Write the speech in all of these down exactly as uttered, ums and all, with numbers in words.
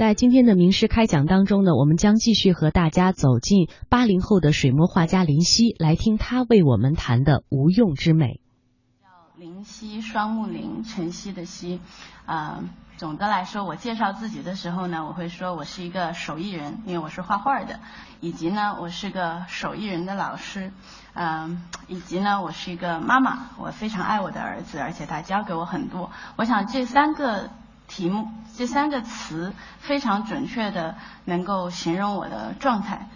在今天的名师开讲当中呢，我们将继续和大家走进八零后的水墨画家林夕，来听他为我们谈的无用之美。林夕，双木林，晨曦的曦。啊、呃，总的来说，我介绍自己的时候呢，我会说我是一个手艺人，因为我是画画的，以及呢，我是个手艺人的老师，嗯、呃，以及呢，我是一个妈妈，我非常爱我的儿子，而且他教给我很多。我想这三个题目，这三个词非常准确的能够形容我的状态。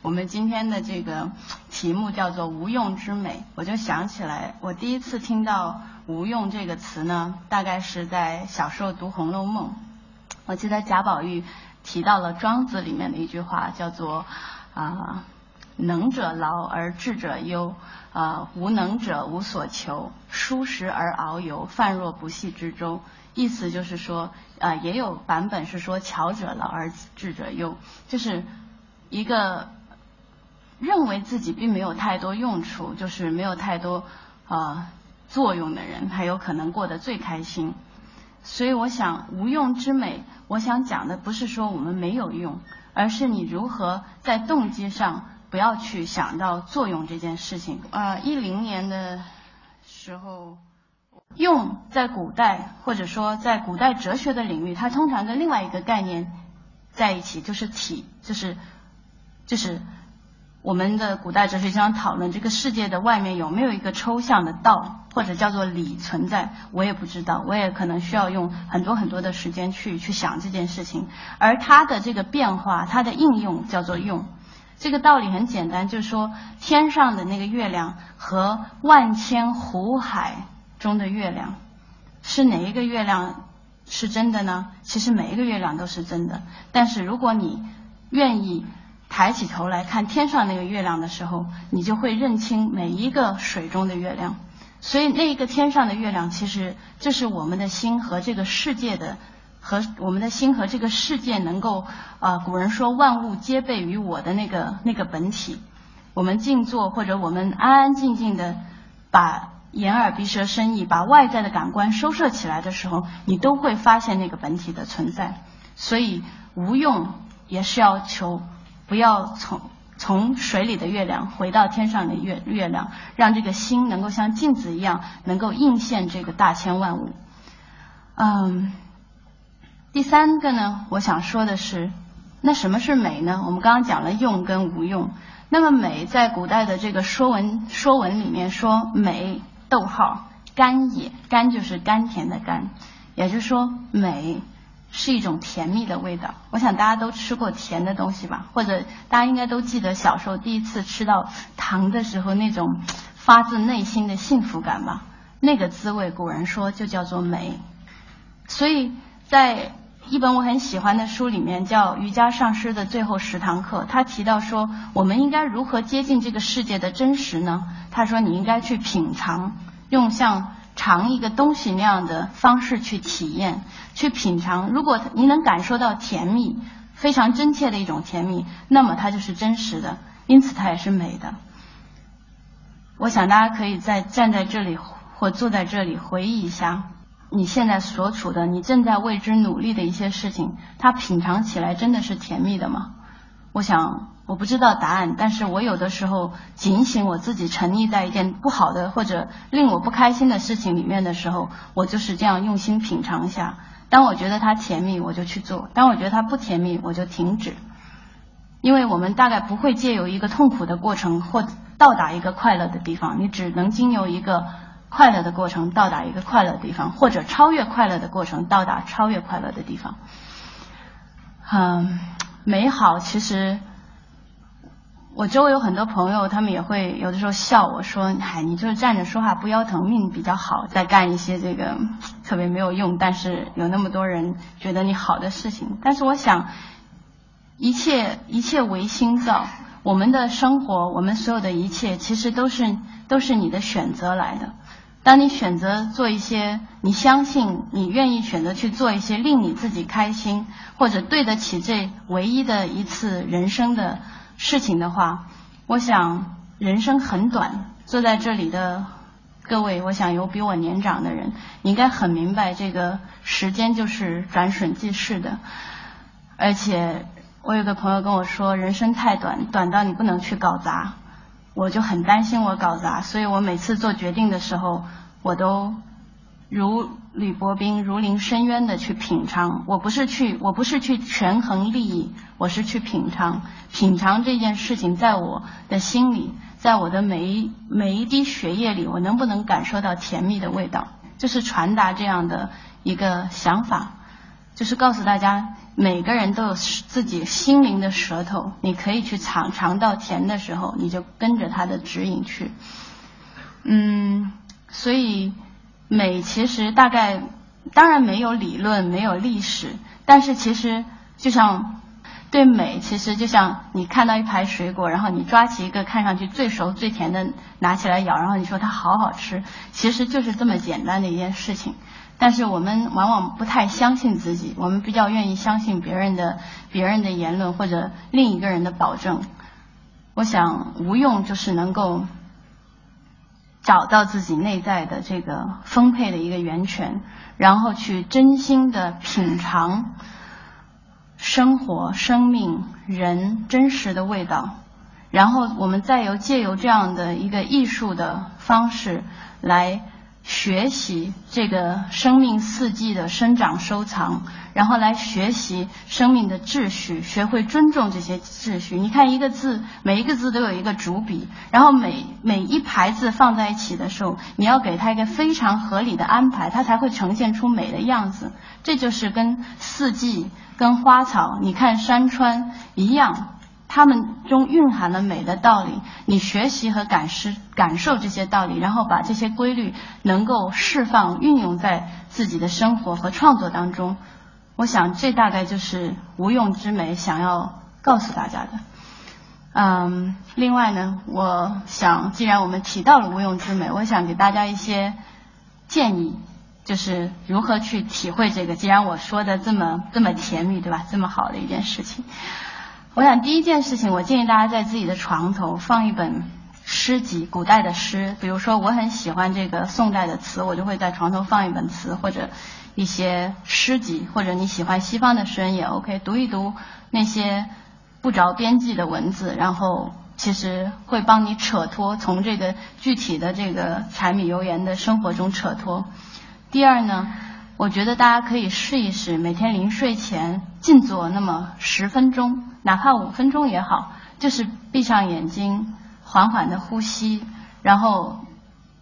我们今天的这个题目叫做无用之美，我就想起来我第一次听到无用这个词呢，大概是在小时候读红楼梦。我记得贾宝玉提到了庄子里面的一句话，叫做啊、呃、能者劳而智者忧，啊、呃、无能者无所求，疏食而遨游，泛若不系之舟。意思就是说啊、呃、也有版本是说巧者劳而智者忧，就是一个认为自己并没有太多用处，就是没有太多呃作用的人，还有可能过得最开心。所以我想无用之美，我想讲的不是说我们没有用，而是你如何在动机上不要去想到作用这件事情。呃，一零年的时候，用在古代或者说在古代哲学的领域，它通常跟另外一个概念在一起，就是体，就是就是我们的古代哲学经常讨论这个世界的外面有没有一个抽象的道，或者叫做理存在，我也不知道，我也可能需要用很多很多的时间去去想这件事情。而它的这个变化，它的应用叫做用。这个道理很简单，就是说天上的那个月亮和万千湖海中的月亮，是哪一个月亮是真的呢？其实每一个月亮都是真的，但是如果你愿意抬起头来看天上那个月亮的时候，你就会认清每一个水中的月亮。所以那个天上的月亮，其实就是我们的心和这个世界的，和我们的心和这个世界能够呃，古人说万物皆备于我的那个那个本体。我们静坐，或者我们安安静静的把眼耳鼻舌身意，把外在的感官收摄起来的时候，你都会发现那个本体的存在。所以无用也是要求不要从从水里的月亮回到天上的月月亮，让这个心能够像镜子一样，能够映现这个大千万物。嗯，第三个呢，我想说的是，那什么是美呢？我们刚刚讲了用跟无用，那么美在古代的这个说文说文里面说美逗号甘也，甘就是甘甜的甘，也就是说美是一种甜蜜的味道。我想大家都吃过甜的东西吧，或者大家应该都记得小时候第一次吃到糖的时候那种发自内心的幸福感吧，那个滋味古人说就叫做美。所以在一本我很喜欢的书里面，叫《瑜伽上师的最后十堂课》，他提到说我们应该如何接近这个世界的真实呢？他说你应该去品尝，用像尝一个东西那样的方式去体验，去品尝。如果你能感受到甜蜜，非常真切的一种甜蜜，那么它就是真实的，因此它也是美的。我想大家可以在站在这里或坐在这里回忆一下你现在所处的，你正在为之努力的一些事情，它品尝起来真的是甜蜜的吗？我想我不知道答案，但是我有的时候警醒我自己沉溺在一件不好的或者令我不开心的事情里面的时候，我就是这样用心品尝一下。当我觉得它甜蜜，我就去做；当我觉得它不甜蜜，我就停止。因为我们大概不会借由一个痛苦的过程或到达一个快乐的地方，你只能经由一个快乐的过程到达一个快乐的地方，或者超越快乐的过程到达超越快乐的地方。嗯，美好其实。我周围有很多朋友，他们也会有的时候笑我说，哎，你就是站着说话不腰疼命比较好，在干一些这个特别没有用，但是有那么多人觉得你好的事情。但是我想一切一切唯心造，我们的生活，我们所有的一切其实都是都是你的选择来的。当你选择做一些你相信你愿意选择去做一些令你自己开心或者对得起这唯一的一次人生的事情的话，我想人生很短。坐在这里的各位，我想有比我年长的人，你应该很明白这个时间就是转瞬即逝的。而且我有个朋友跟我说，人生太短，短到你不能去搞砸，我就很担心我搞砸，所以我每次做决定的时候，我都如履薄冰，如临深渊的去品尝。我不是去，我不是去权衡利益，我是去品尝，品尝这件事情在我的心里，在我的每一每一滴血液里，我能不能感受到甜蜜的味道？就是传达这样的一个想法，就是告诉大家。每个人都有自己心灵的舌头，你可以去尝尝到甜的时候，你就跟着它的指引去。嗯，所以美其实大概当然没有理论，没有历史，但是其实就像对美，其实就像你看到一排水果，然后你抓起一个看上去最熟最甜的拿起来咬，然后你说它好好吃，其实就是这么简单的一件事情。但是我们往往不太相信自己，我们比较愿意相信别人的别人的言论或者另一个人的保证。我想无用就是能够找到自己内在的这个丰沛的一个源泉，然后去真心的品尝生活、生命、人真实的味道，然后我们再由借由这样的一个艺术的方式来学习这个生命四季的生长收藏，然后来学习生命的秩序，学会尊重这些秩序。你看一个字，每一个字都有一个主笔，然后每每一排字放在一起的时候，你要给它一个非常合理的安排，它才会呈现出美的样子。这就是跟四季、跟花草，你看山川一样，它们中蕴含了美的道理，你学习和感受感受这些道理，然后把这些规律能够释放运用在自己的生活和创作当中。我想这大概就是无用之美想要告诉大家的。嗯，另外呢，我想既然我们提到了无用之美，我想给大家一些建议，就是如何去体会这个。既然我说的这么这么甜蜜，对吧？这么好的一件事情。我想第一件事情，我建议大家在自己的床头放一本诗集，古代的诗，比如说我很喜欢这个宋代的词，我就会在床头放一本词或者一些诗集，或者你喜欢西方的诗人也 OK， 读一读那些不着边际的文字，然后其实会帮你扯脱，从这个具体的这个柴米油盐的生活中扯脱。第二呢，我觉得大家可以试一试，每天临睡前静坐那么十分钟，哪怕五分钟也好，就是闭上眼睛，缓缓的呼吸，然后，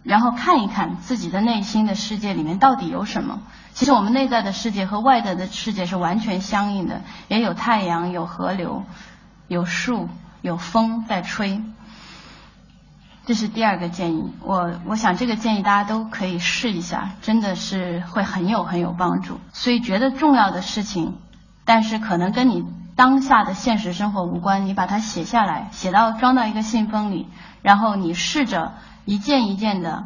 然后看一看自己的内心的世界里面到底有什么。其实我们内在的世界和外在的世界是完全相应的，也有太阳，有河流，有树，有风在吹。这是第二个建议，我我想这个建议大家都可以试一下，真的是会很有很有帮助。所以觉得重要的事情，但是可能跟你当下的现实生活无关，你把它写下来，写到装到一个信封里，然后你试着一件一件的